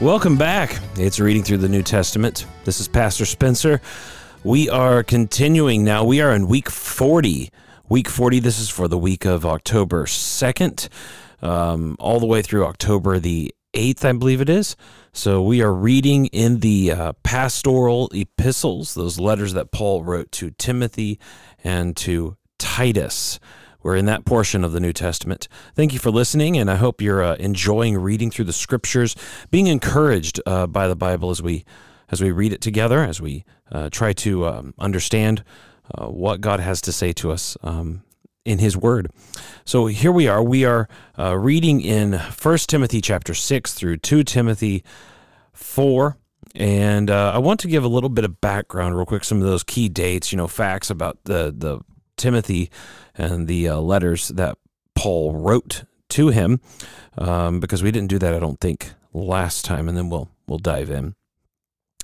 Welcome back. It's Reading Through the New Testament. This is Pastor Spencer. We are continuing now. We are in week 40. Week 40, this is for the week of October 2nd, all the way through October the 8th, I believe it is. So we are reading in the pastoral epistles, those letters that Paul wrote to Timothy and to Titus. We're in that portion of the New Testament. Thank you for listening, and I hope you're enjoying reading through the Scriptures, being encouraged by the Bible as we read it together, as we try to understand what God has to say to us in His Word. So here we are. We are reading in 1 Timothy chapter 6 through 2 Timothy 4. And I want to give a little bit of background real quick, some of those key dates, facts about the Timothy and the letters that Paul wrote to him, because we didn't do that, I don't think, last time, and then we'll dive in.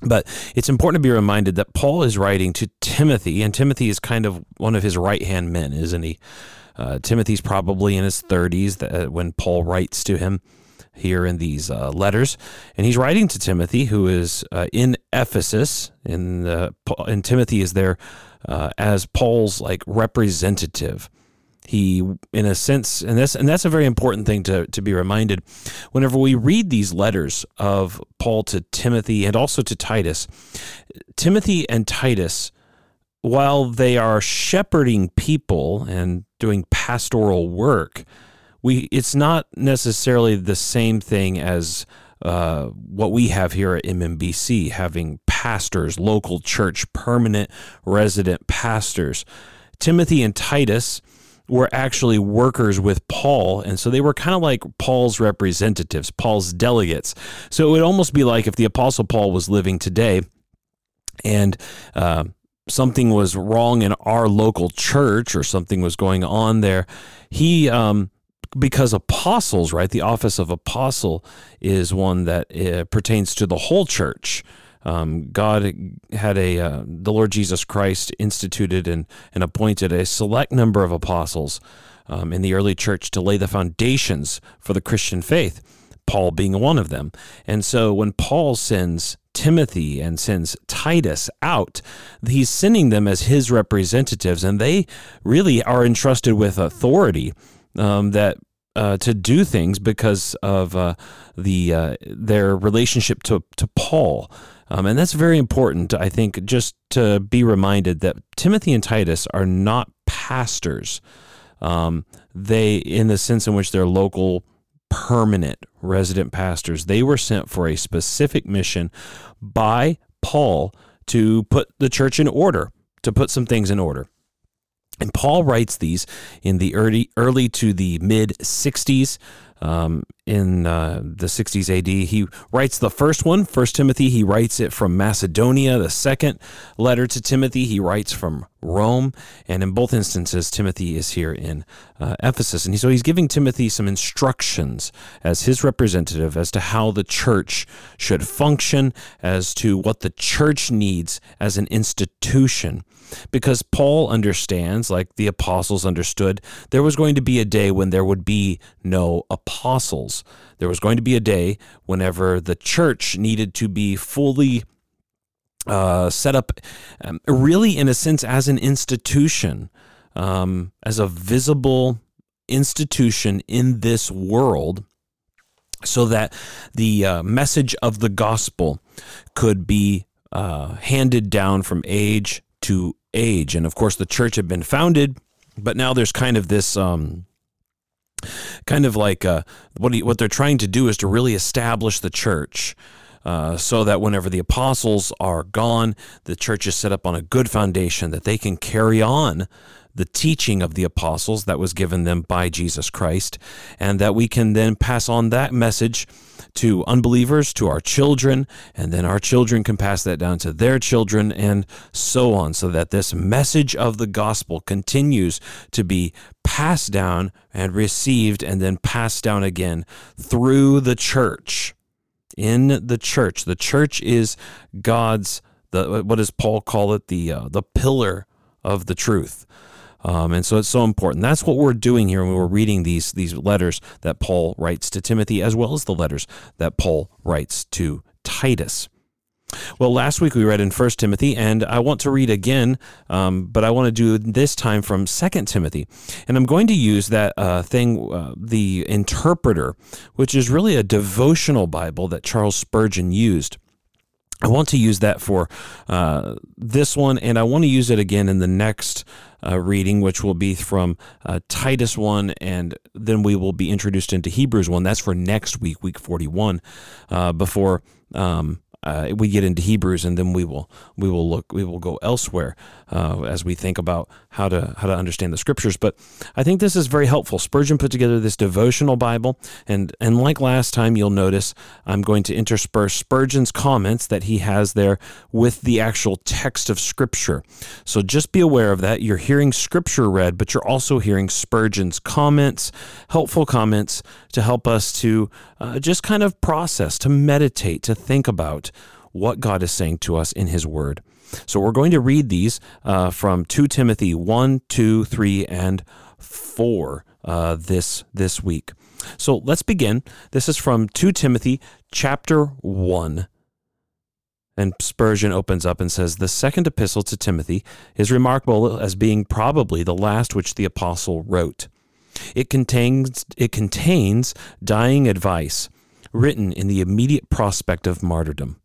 But it's important to be reminded that Paul is writing to Timothy, and Timothy is kind of one of his right-hand men, isn't he? Timothy's probably in his 30s when Paul writes to him here in these letters, and he's writing to Timothy, who is in Ephesus, and Timothy is there as Paul's representative. He, in a sense, and that's a very important thing to be reminded. Whenever we read these letters of Paul to Timothy and also to Titus, Timothy and Titus, while they are shepherding people and doing pastoral work, it's not necessarily the same thing as what we have here at MMBC, having pastors, local church, permanent resident pastors. Timothy and Titus were actually workers with Paul, and so they were kind of like Paul's representatives, Paul's delegates. So it would almost be like if the Apostle Paul was living today and something was wrong in our local church or something was going on there, he... because apostles, right? The office of apostle is one that pertains to the whole church. God had the Lord Jesus Christ instituted and appointed a select number of apostles in the early church to lay the foundations for the Christian faith, Paul being one of them. And so when Paul sends Timothy and sends Titus out, he's sending them as his representatives, and they really are entrusted with authority to do things because of their relationship to Paul. And that's very important, I think, just to be reminded that Timothy and Titus are not pastors. They, in the sense in which they're local, permanent resident pastors, they were sent for a specific mission by Paul to put the church in order, to put some things in order. And Paul writes these in the early to the mid-60s. In the 60s AD, he writes the first one, 1 Timothy. He writes it from Macedonia. The second letter to Timothy, he writes from Rome. And in both instances, Timothy is here in Ephesus. And so he's giving Timothy some instructions as his representative as to how the church should function, as to what the church needs as an institution. Because Paul understands, like the apostles understood, there was going to be a day when there would be no apostles. There was going to be a day whenever the church needed to be fully set up, really in a sense as an institution, as a visible institution in this world, so that the message of the gospel could be handed down from age to age. And of course, the church had been founded, but now there's kind of this... what they're trying to do is to really establish the church so that whenever the apostles are gone, the church is set up on a good foundation that they can carry on the teaching of the apostles that was given them by Jesus Christ, and that we can then pass on that message to unbelievers, to our children, and then our children can pass that down to their children, and so on, so that this message of the gospel continues to be passed down and received and then passed down again through the church. In the church is God's what does Paul call it? The pillar of the truth. And so it's so important. That's what we're doing here when we're reading these letters that Paul writes to Timothy, as well as the letters that Paul writes to Titus. Well, last week we read in 1 Timothy, and I want to read again, but I want to do this time from 2 Timothy. And I'm going to use that the Interpreter, which is really a devotional Bible that Charles Spurgeon used. I want to use that for this one, and I want to use it again in the next reading, which will be from Titus 1, and then we will be introduced into Hebrews 1. That's for next week, week 41, before... we get into Hebrews, and then we will go elsewhere as we think about how to understand the scriptures. But I think this is very helpful. Spurgeon put together this devotional Bible, and like last time, you'll notice I'm going to intersperse Spurgeon's comments that he has there with the actual text of scripture. So just be aware of that. You're hearing scripture read, but you're also hearing Spurgeon's comments, helpful comments to help us to just kind of process, to meditate, to think about what God is saying to us in his word. So we're going to read these from 2 Timothy 1, 2, 3, and 4 this week. So let's begin. This is from 2 Timothy chapter 1. And Spurgeon opens up and says, "The second epistle to Timothy is remarkable as being probably the last which the apostle wrote. It contains dying advice, written in the immediate prospect of martyrdom,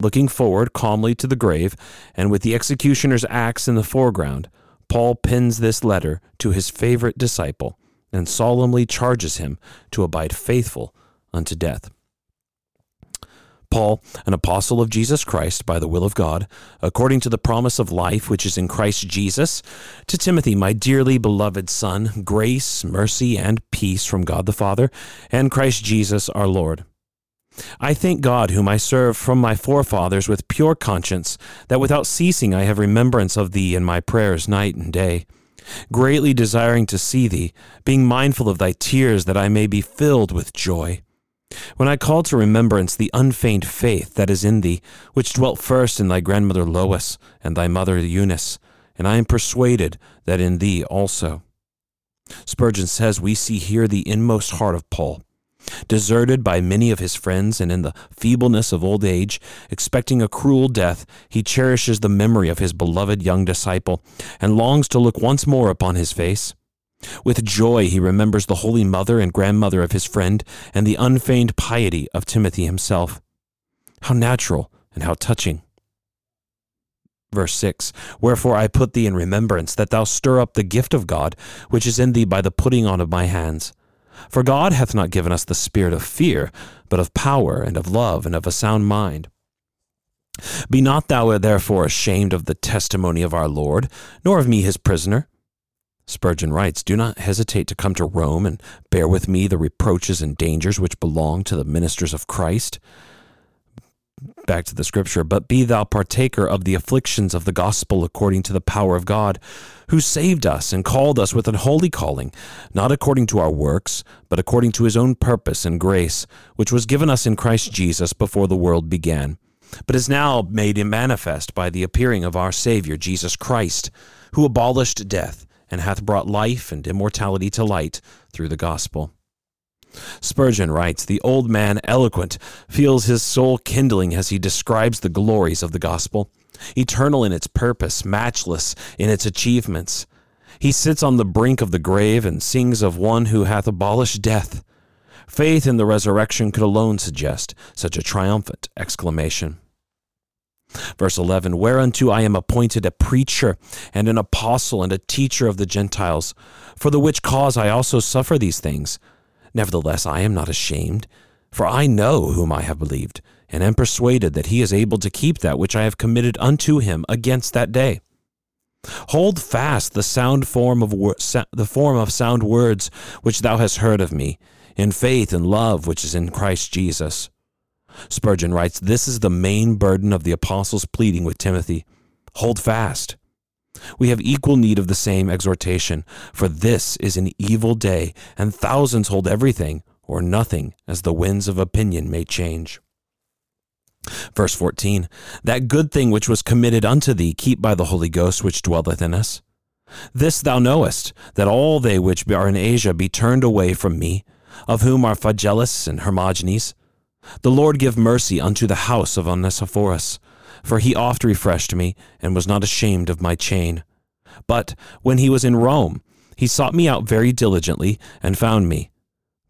looking forward calmly to the grave, and with the executioner's axe in the foreground, Paul pens this letter to his favorite disciple and solemnly charges him to abide faithful unto death. Paul, an apostle of Jesus Christ by the will of God, according to the promise of life which is in Christ Jesus, to Timothy, my dearly beloved son, grace, mercy, and peace from God the Father and Christ Jesus our Lord. I thank God, whom I serve from my forefathers with pure conscience, that without ceasing I have remembrance of thee in my prayers night and day, greatly desiring to see thee, being mindful of thy tears, that I may be filled with joy. When I call to remembrance the unfeigned faith that is in thee, which dwelt first in thy grandmother Lois and thy mother Eunice, and I am persuaded that in thee also." Spurgeon says we see here the inmost heart of Paul, deserted by many of his friends and in the feebleness of old age, expecting a cruel death, he cherishes the memory of his beloved young disciple and longs to look once more upon his face. With joy he remembers the holy mother and grandmother of his friend and the unfeigned piety of Timothy himself. How natural and how touching. Verse 6, "Wherefore I put thee in remembrance, that thou stir up the gift of God, which is in thee by the putting on of my hands. For God hath not given us the spirit of fear, but of power and of love and of a sound mind. Be not thou therefore ashamed of the testimony of our Lord, nor of me his prisoner." Spurgeon writes, "Do not hesitate to come to Rome and bear with me the reproaches and dangers which belong to the ministers of Christ." Back to the scripture, "But be thou partaker of the afflictions of the gospel according to the power of God, who saved us and called us with an holy calling, not according to our works, but according to his own purpose and grace, which was given us in Christ Jesus before the world began, but is now made manifest by the appearing of our Savior Jesus Christ, who abolished death, and hath brought life and immortality to light through the gospel." Spurgeon writes, "The old man, eloquent, feels his soul kindling as he describes the glories of the gospel, eternal in its purpose, matchless in its achievements. He sits on the brink of the grave and sings of one who hath abolished death. Faith in the resurrection could alone suggest such a triumphant exclamation." Verse 11, "Whereunto I am appointed a preacher and an apostle and a teacher of the Gentiles, for the which cause I also suffer these things. Nevertheless, I am not ashamed, for I know whom I have believed, and am persuaded that he is able to keep that which I have committed unto him against that day. Hold fast the form of sound words which thou hast heard of me, in faith and love which is in Christ Jesus." Spurgeon writes, "This is the main burden of the apostle's pleading with Timothy. Hold fast. We have equal need of the same exhortation, for this is an evil day, and thousands hold everything or nothing, as the winds of opinion may change." Verse 14, that good thing which was committed unto thee, keep by the Holy Ghost which dwelleth in us. This thou knowest, that all they which are in Asia be turned away from me, of whom are Phygellus and Hermogenes. The Lord give mercy unto the house of Onesiphorus, for he oft refreshed me, and was not ashamed of my chain. But when he was in Rome, he sought me out very diligently, and found me.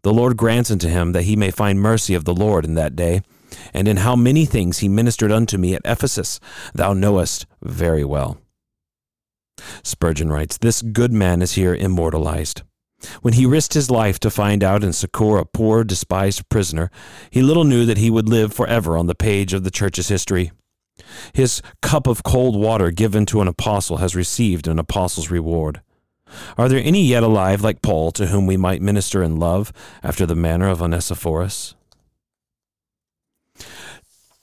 The Lord grants unto him that he may find mercy of the Lord in that day, and in how many things he ministered unto me at Ephesus, thou knowest very well. Spurgeon writes, this good man is here immortalized. When he risked his life to find out and succor a poor, despised prisoner, he little knew that he would live forever on the page of the church's history. His cup of cold water given to an apostle has received an apostle's reward. Are there any yet alive like Paul to whom we might minister in love after the manner of Onesiphorus?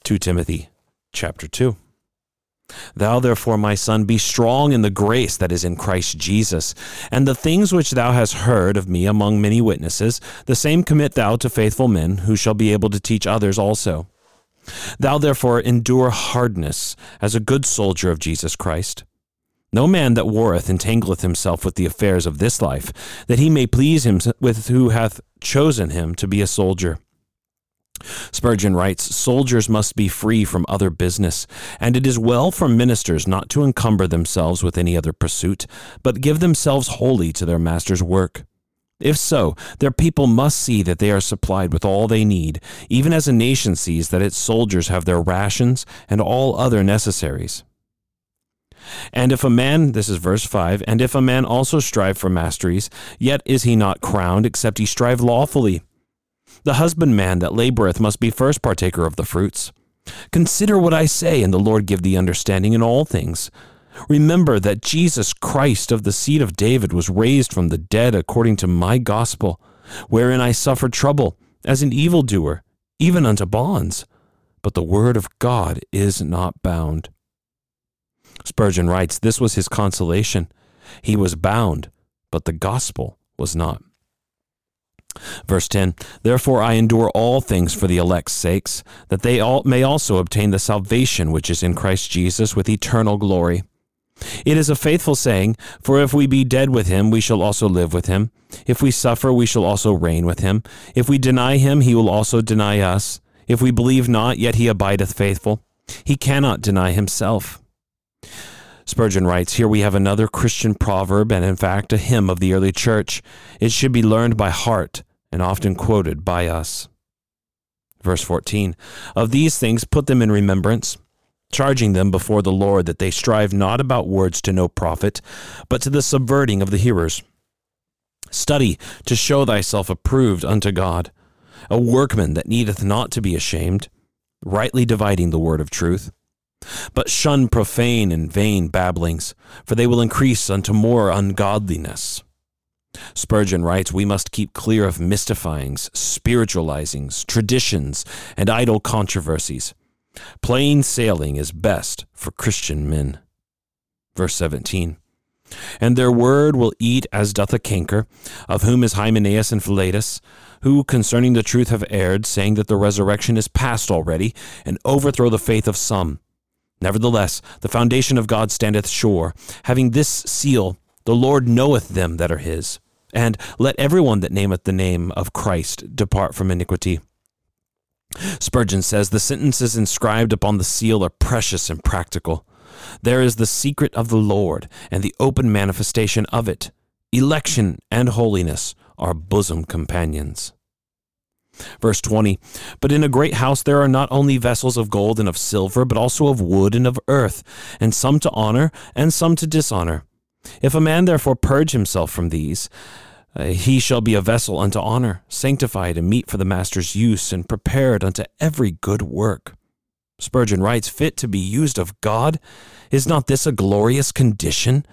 2 Timothy chapter 2. Thou therefore, my son, be strong in the grace that is in Christ Jesus, and the things which thou hast heard of me among many witnesses, the same commit thou to faithful men, who shall be able to teach others also. Thou therefore endure hardness as a good soldier of Jesus Christ. No man that warreth entangleth himself with the affairs of this life, that he may please him with who hath chosen him to be a soldier. Spurgeon writes, soldiers must be free from other business, and it is well for ministers not to encumber themselves with any other pursuit, but give themselves wholly to their master's work. If so, their people must see that they are supplied with all they need, even as a nation sees that its soldiers have their rations and all other necessaries. And if a man, this is verse 5, and if a man also strive for masteries, yet is he not crowned, except he strive lawfully. The husbandman that laboreth must be first partaker of the fruits. Consider what I say, and the Lord give thee understanding in all things. Remember that Jesus Christ of the seed of David was raised from the dead according to my gospel, wherein I suffered trouble, as an evildoer, even unto bonds. But the word of God is not bound. Spurgeon writes, this was his consolation. He was bound, but the gospel was not. Verse 10, therefore I endure all things for the elect's sakes, that they all may also obtain the salvation which is in Christ Jesus with eternal glory. It is a faithful saying, for if we be dead with him, we shall also live with him. If we suffer, we shall also reign with him. If we deny him, he will also deny us. If we believe not, yet he abideth faithful. He cannot deny himself. Spurgeon writes, here we have another Christian proverb, and in fact a hymn of the early church. It should be learned by heart and often quoted by us. Verse 14, of these things put them in remembrance, charging them before the Lord that they strive not about words to no profit, but to the subverting of the hearers. Study to show thyself approved unto God, a workman that needeth not to be ashamed, rightly dividing the word of truth. But shun profane and vain babblings, for they will increase unto more ungodliness. Spurgeon writes, we must keep clear of mystifyings, spiritualizings, traditions, and idle controversies. Plain sailing is best for Christian men. Verse 17, and their word will eat as doth a canker, of whom is Hymenaeus and Philetus, who concerning the truth have erred, saying that the resurrection is past already, and overthrow the faith of some. Nevertheless, the foundation of God standeth sure, having this seal, the Lord knoweth them that are his. And let everyone that nameth the name of Christ depart from iniquity. Spurgeon says, the sentences inscribed upon the seal are precious and practical. There is the secret of the Lord, and the open manifestation of it. Election and holiness are bosom companions. Verse 20, but in a great house there are not only vessels of gold and of silver, but also of wood and of earth, and some to honor and some to dishonor. If a man therefore purge himself from these, he shall be a vessel unto honor, sanctified and meet for the master's use, and prepared unto every good work. Spurgeon writes, fit to be used of God. Is not this a glorious condition?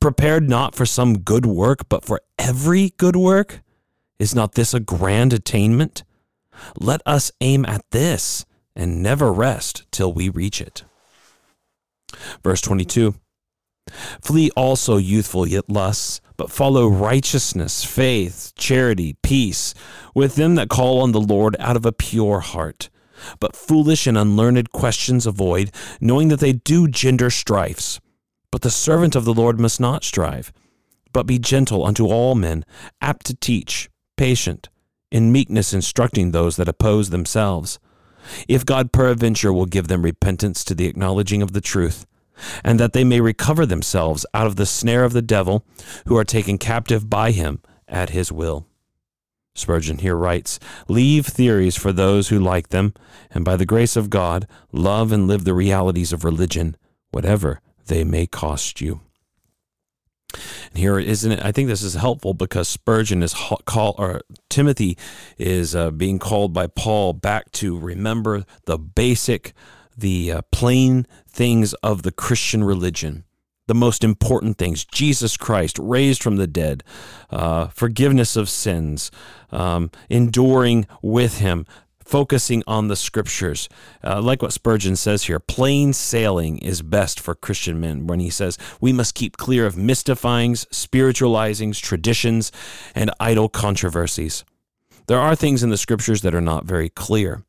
Prepared not for some good work, but for every good work? Is not this a grand attainment? Let us aim at this and never rest till we reach it. Verse 22, flee also youthful yet lusts, but follow righteousness, faith, charity, peace, with them that call on the Lord out of a pure heart, But foolish and unlearned questions avoid, knowing that they do gender strifes. But the servant of the Lord must not strive, but be gentle unto all men, apt to teach, patient, in meekness instructing those that oppose themselves. If God peradventure will give them repentance to the acknowledging of the truth, and that they may recover themselves out of the snare of the devil, who are taken captive by him at his will. Spurgeon here writes, "Leave theories for those who like them, and by the grace of God, love and live the realities of religion, whatever they may cost you." And here, isn't it? I think this is helpful because Spurgeon is Timothy is being called by Paul back to remember the basic, the plain things of the Christian religion. The most important things: Jesus Christ raised from the dead, forgiveness of sins, enduring with him, focusing on the scriptures. Like what Spurgeon says here, plain sailing is best for Christian men when he says we must keep clear of mystifyings, spiritualizings, traditions, and idle controversies. There are things in the scriptures that are not very clear,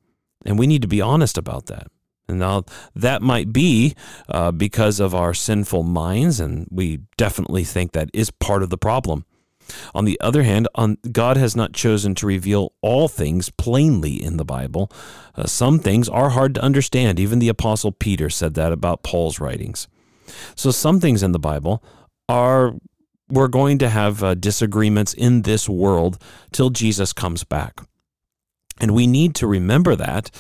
and we need to be honest about that. And now that might be because of our sinful minds, and we definitely think that is part of the problem. On the other hand, God has not chosen to reveal all things plainly in the Bible. Some things are hard to understand. Even the Apostle Peter said that about Paul's writings. So some things in the Bible we're going to have disagreements in this world till Jesus comes back. And we need to remember that,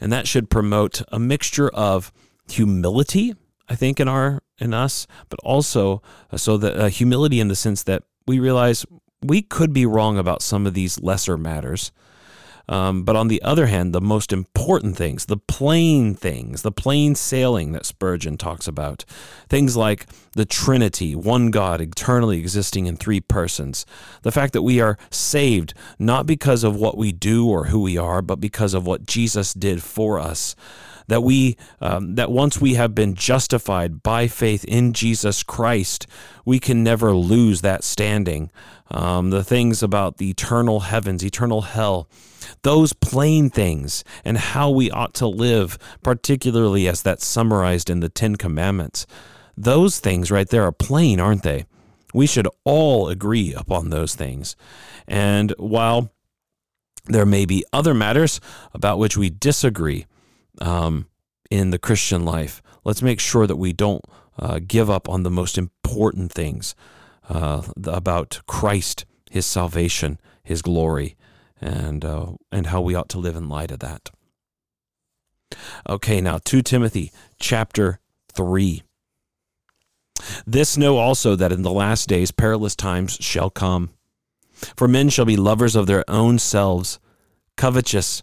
and that should promote a mixture of humility, I think, in us, but also humility in the sense that we realize we could be wrong about some of these lesser matters. But on the other hand, the most important things, the plain sailing that Spurgeon talks about, things like the Trinity, one God eternally existing in three persons, the fact that we are saved not because of what we do or who we are, but because of what Jesus did for us, that we that once we have been justified by faith in Jesus Christ, we can never lose that standing. The things about the eternal heavens, eternal hell, those plain things and how we ought to live, particularly as that's summarized in the Ten Commandments. Those things right there are plain, aren't they? We should all agree upon those things. And while there may be other matters about which we disagree in the Christian life, let's make sure that we don't give up on the most important things about Christ, his salvation, his glory, and how we ought to live in light of that. Okay, now 2 Timothy chapter 3. "This know also, that in the last days perilous times shall come. For men shall be lovers of their own selves, covetous,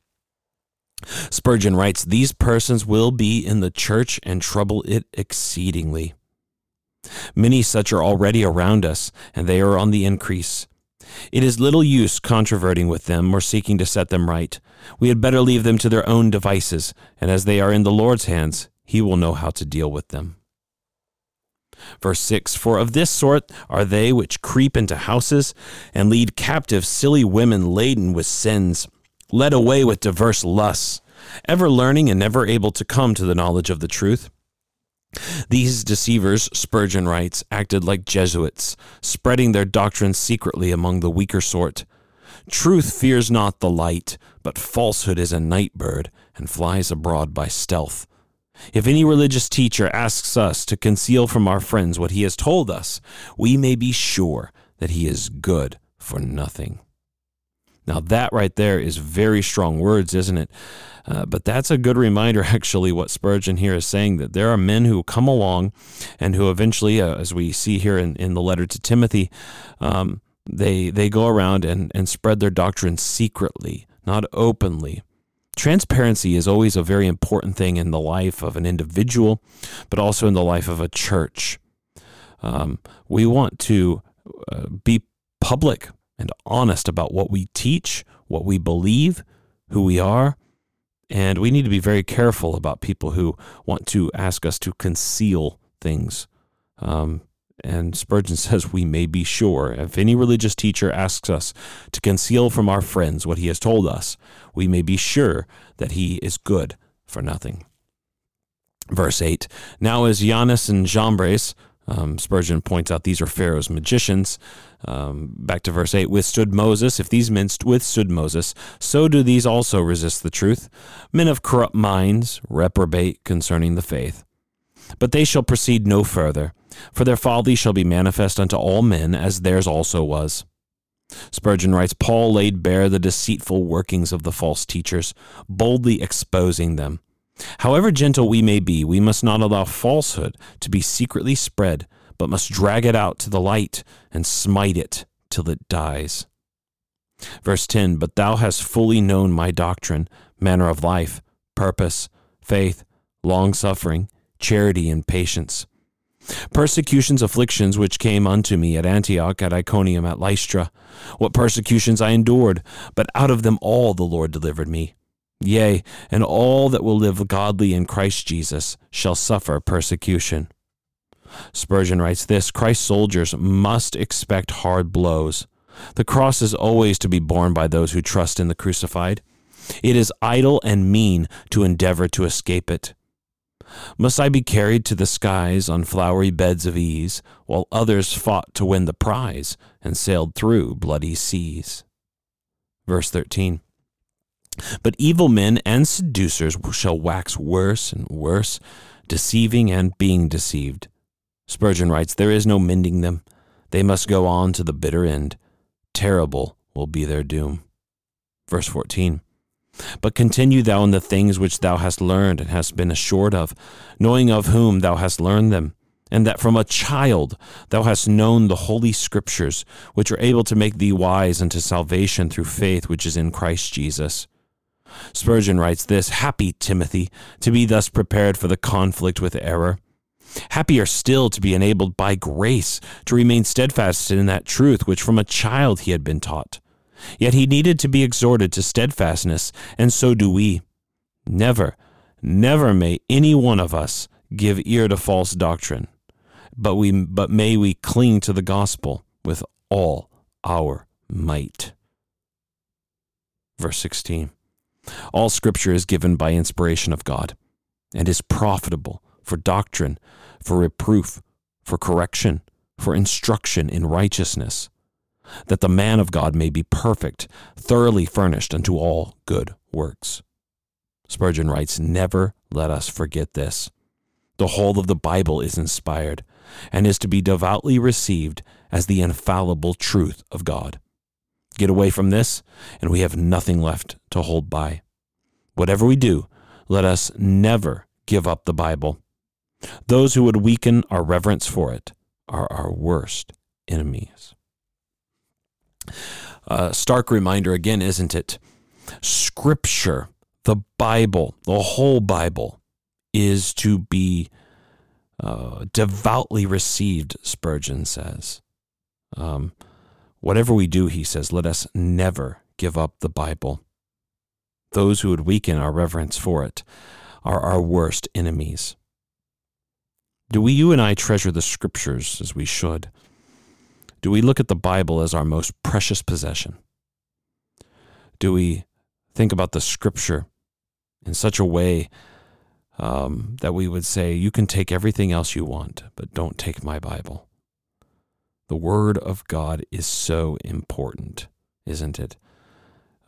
Spurgeon writes, "These persons will be in the church and trouble it exceedingly. Many such are already around us, and they are on the increase. It is little use controverting with them or seeking to set them right. We had better leave them to their own devices, and as they are in the Lord's hands, he will know how to deal with them." Verse 6, "For of this sort are they which creep into houses and lead captive silly women laden with sins, led away with diverse lusts, ever learning and never able to come to the knowledge of the truth. These deceivers," Spurgeon writes, "acted like Jesuits, spreading their doctrine secretly among the weaker sort. Truth fears not the light, but falsehood is a night bird and flies abroad by stealth. If any religious teacher asks us to conceal from our friends what he has told us, we may be sure that he is good for nothing." Now that right there is very strong words, isn't it? But that's a good reminder, actually, what Spurgeon here is saying, that there are men who come along and who eventually, as we see here in the letter to Timothy, they go around and spread their doctrine secretly, not openly. Transparency is always a very important thing in the life of an individual, but also in the life of a church. We want to be public and honest about what we teach, what we believe, who we are, and we need to be very careful about people who want to ask us to conceal things. And Spurgeon says we may be sure. If any religious teacher asks us to conceal from our friends what he has told us, we may be sure that he is good for nothing. Verse 8, now as Jannes and Jambres, Spurgeon points out these are Pharaoh's magicians. Back to verse 8, withstood Moses. If these men withstood Moses, so do these also resist the truth. Men of corrupt minds reprobate concerning the faith. But they shall proceed no further, for their folly shall be manifest unto all men, as theirs also was. Spurgeon writes, Paul laid bare the deceitful workings of the false teachers, boldly exposing them. However gentle we may be, we must not allow falsehood to be secretly spread, but must drag it out to the light and smite it till it dies. Verse 10, but thou hast fully known my doctrine, manner of life, purpose, faith, long-suffering, charity, and patience. Persecutions, afflictions, which came unto me at Antioch, at Iconium, at Lystra. What persecutions I endured, but out of them all the Lord delivered me. Yea, and all that will live godly in Christ Jesus shall suffer persecution. Spurgeon writes this, Christ's soldiers must expect hard blows. The cross is always to be borne by those who trust in the crucified. It is idle and mean to endeavor to escape it. Must I be carried to the skies on flowery beds of ease, while others fought to win the prize and sailed through bloody seas? Verse 13. But evil men and seducers shall wax worse and worse, deceiving and being deceived. Spurgeon writes, there is no mending them. They must go on to the bitter end. Terrible will be their doom. Verse 14. But continue thou in the things which thou hast learned and hast been assured of, knowing of whom thou hast learned them, and that from a child thou hast known the holy scriptures, which are able to make thee wise unto salvation through faith which is in Christ Jesus. Spurgeon writes this, happy Timothy, to be thus prepared for the conflict with error. Happier still to be enabled by grace to remain steadfast in that truth which from a child he had been taught. Yet he needed to be exhorted to steadfastness, and so do we. Never, never may any one of us give ear to false doctrine, but may we cling to the gospel with all our might. Verse 16. All scripture is given by inspiration of God, and is profitable for doctrine, for reproof, for correction, for instruction in righteousness, that the man of God may be perfect, thoroughly furnished unto all good works. Spurgeon writes, never let us forget this. The whole of the Bible is inspired and is to be devoutly received as the infallible truth of God. Get away from this, and we have nothing left to hold by. Whatever we do, let us never give up the Bible. Those who would weaken our reverence for it are our worst enemies. A stark reminder again, isn't it? Scripture, the Bible, the whole Bible, is to be devoutly received, Spurgeon says. Whatever we do, he says, let us never give up the Bible. Those who would weaken our reverence for it are our worst enemies. Do you and I treasure the Scriptures as we should? Do we look at the Bible as our most precious possession? Do we think about the Scripture in such a way that we would say, you can take everything else you want, but don't take my Bible? The Word of God is so important, isn't it?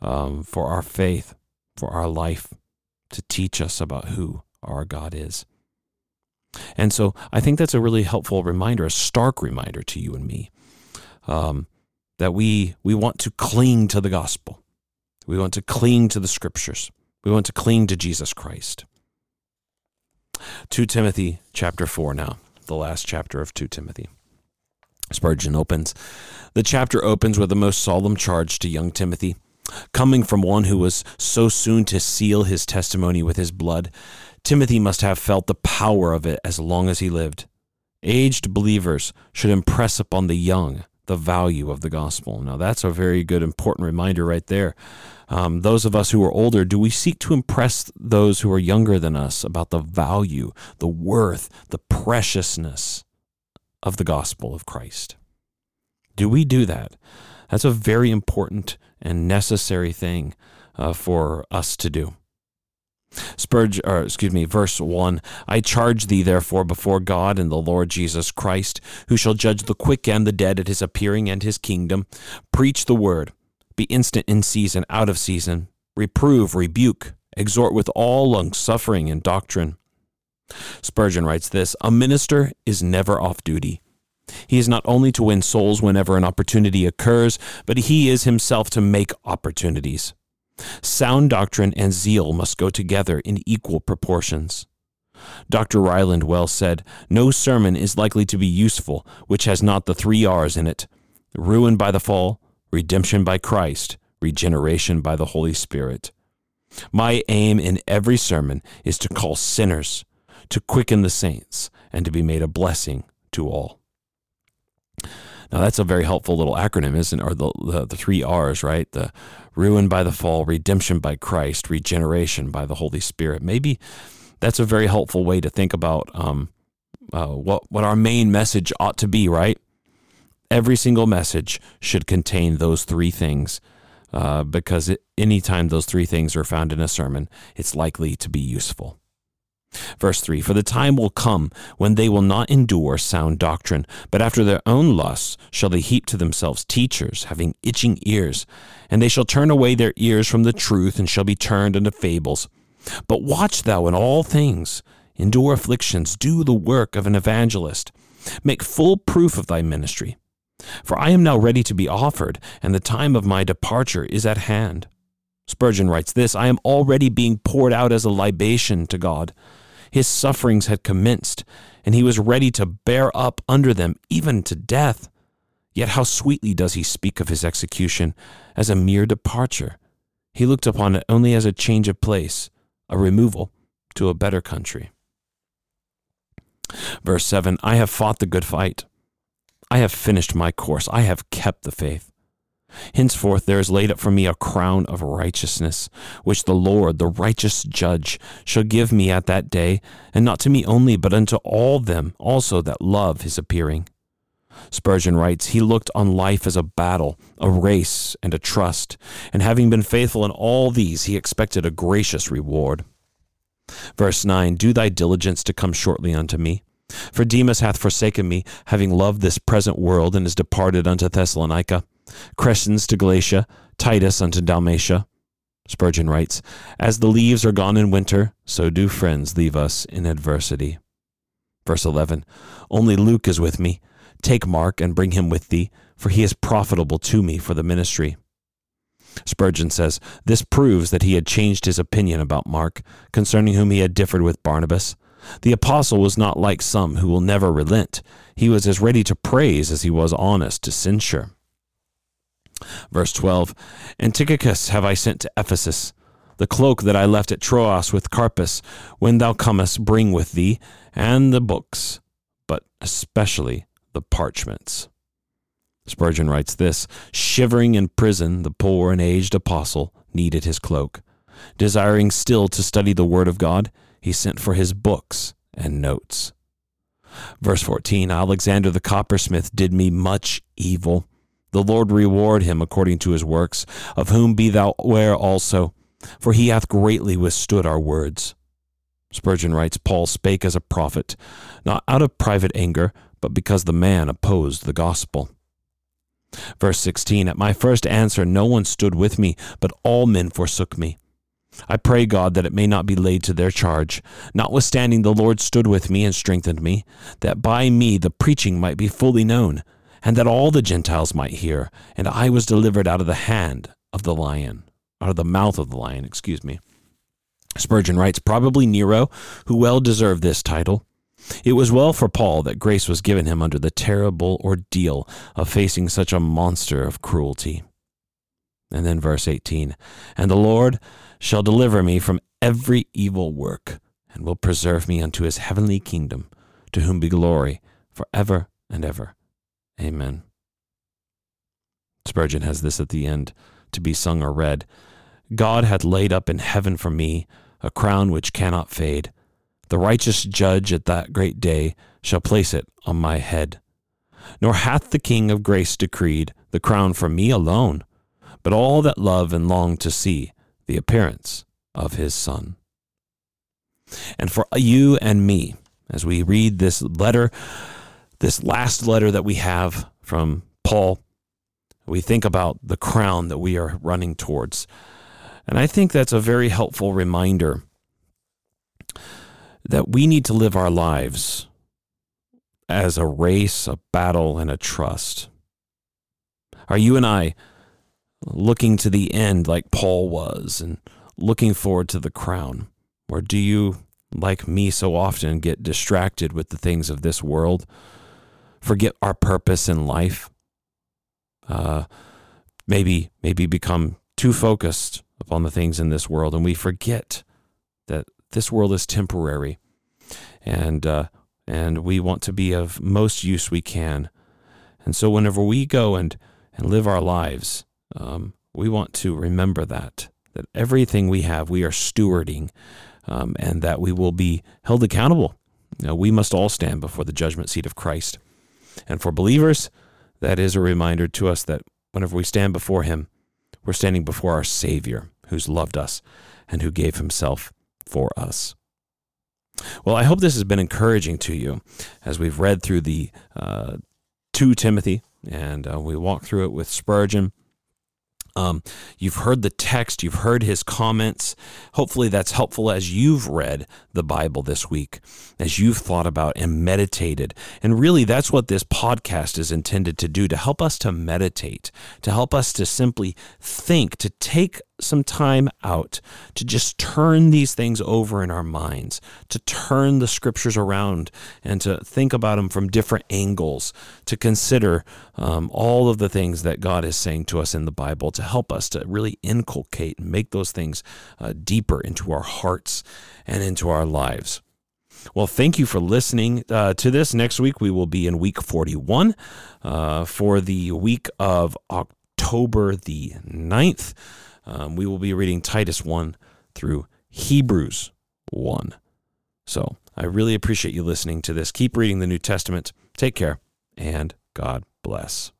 For our faith, for our life, to teach us about who our God is. And so I think that's a really helpful reminder, a stark reminder to you and me. That we want to cling to the gospel. We want to cling to the Scriptures. We want to cling to Jesus Christ. 2 Timothy chapter 4 now, the last chapter of 2 Timothy. Spurgeon opens. The chapter opens with a most solemn charge to young Timothy, coming from one who was so soon to seal his testimony with his blood. Timothy must have felt the power of it as long as he lived. Aged believers should impress upon the young the value of the gospel. Now, that's a very good, important reminder right there. Those of us who are older, do we seek to impress those who are younger than us about the value, the worth, the preciousness of the gospel of Christ? Do we do that? That's a very important and necessary thing for us to do. Verse 1, I charge thee therefore before God and the Lord Jesus Christ, who shall judge the quick and the dead at his appearing and his kingdom. Preach the word, be instant in season, out of season, reprove, rebuke, exhort with all longsuffering and doctrine. Spurgeon writes this, a minister is never off duty. He is not only to win souls whenever an opportunity occurs, but he is himself to make opportunities. Sound doctrine and zeal must go together in equal proportions. Dr. Ryland well said, no sermon is likely to be useful which has not the 3 R's in it: ruin by the fall, redemption by Christ, regeneration by the Holy Spirit. My aim in every sermon is to call sinners, to quicken the saints, and to be made a blessing to all. Now, that's a very helpful little acronym, isn't it? Or the 3 R's, right? The ruin by the fall, redemption by Christ, regeneration by the Holy Spirit. Maybe that's a very helpful way to think about what our main message ought to be, right? Every single message should contain those three things because any time those three things are found in a sermon, it's likely to be useful. Verse 3, for the time will come when they will not endure sound doctrine, but after their own lusts shall they heap to themselves teachers, having itching ears, and they shall turn away their ears from the truth, and shall be turned unto fables. But watch thou in all things, endure afflictions, do the work of an evangelist, make full proof of thy ministry. For I am now ready to be offered, and the time of my departure is at hand. Spurgeon writes this, I am already being poured out as a libation to God. His sufferings had commenced, and he was ready to bear up under them, even to death. Yet how sweetly does he speak of his execution as a mere departure. He looked upon it only as a change of place, a removal to a better country. Verse 7, I have fought the good fight. I have finished my course. I have kept the faith. Henceforth there is laid up for me a crown of righteousness, which the Lord, the righteous judge, shall give me at that day, and not to me only, but unto all them also that love his appearing. Spurgeon writes, he looked on life as a battle, a race, and a trust, and having been faithful in all these, he expected a gracious reward. Verse 9, do thy diligence to come shortly unto me. For Demas hath forsaken me, having loved this present world, and is departed unto Thessalonica. Crescens to Galatia, Titus unto Dalmatia. Spurgeon writes, as the leaves are gone in winter, so do friends leave us in adversity. Verse 11, only Luke is with me. Take Mark and bring him with thee, for he is profitable to me for the ministry. Spurgeon says, this proves that he had changed his opinion about Mark, concerning whom he had differed with Barnabas. The apostle was not like some who will never relent. He was as ready to praise as he was honest to censure. Verse 12, and Tychicus have I sent to Ephesus. The cloak that I left at Troas with Carpus, when thou comest, bring with thee, and the books, but especially the parchments. Spurgeon writes this, shivering in prison, the poor and aged apostle needed his cloak. Desiring still to study the word of God, he sent for his books and notes. Verse 14, Alexander the coppersmith did me much evil. The Lord reward him according to his works, of whom be thou ware also, for he hath greatly withstood our words. Spurgeon writes, Paul spake as a prophet, not out of private anger, but because the man opposed the gospel. Verse 16, at my first answer no one stood with me, but all men forsook me. I pray God that it may not be laid to their charge. Notwithstanding the Lord stood with me and strengthened me, that by me the preaching might be fully known, and that all the Gentiles might hear, and I was delivered out of the hand of the lion, out of the mouth of the lion, Spurgeon writes, probably Nero, who well deserved this title. It was well for Paul that grace was given him under the terrible ordeal of facing such a monster of cruelty. And then verse 18, and the Lord shall deliver me from every evil work, and will preserve me unto his heavenly kingdom, to whom be glory forever and ever. Amen. Spurgeon has this at the end, to be sung or read. God hath laid up in heaven for me a crown which cannot fade. The righteous judge at that great day shall place it on my head. Nor hath the King of grace decreed the crown for me alone, but all that love and long to see the appearance of his Son. And for you and me, as we read this letter, this last letter that we have from Paul, we think about the crown that we are running towards. And I think that's a very helpful reminder that we need to live our lives as a race, a battle, and a trust. Are you and I looking to the end like Paul was and looking forward to the crown? Or do you, like me so often, get distracted with the things of this world, forget our purpose in life, maybe become too focused upon the things in this world, and we forget that this world is temporary, and we want to be of most use we can. And so whenever we go and live our lives, we want to remember that everything we have, we are stewarding, and that we will be held accountable. You know, we must all stand before the judgment seat of Christ. And for believers, that is a reminder to us that whenever we stand before him, we're standing before our Savior, who's loved us and who gave himself for us. Well, I hope this has been encouraging to you as we've read through the 2 Timothy, and we walked through it with Spurgeon. You've heard the text, you've heard his comments. Hopefully that's helpful as you've read the Bible this week, as you've thought about and meditated. And really that's what this podcast is intended to do, to help us to meditate, to help us to simply think, to take some time out, to just turn these things over in our minds, to turn the scriptures around and to think about them from different angles, to consider all of the things that God is saying to us in the Bible, to help us to really inculcate and make those things deeper into our hearts and into our lives. Well, thank you for listening to this. Next week, we will be in week 41 for the week of October the 9th. We will be reading Titus 1 through Hebrews 1. So I really appreciate you listening to this. Keep reading the New Testament. Take care, and God bless.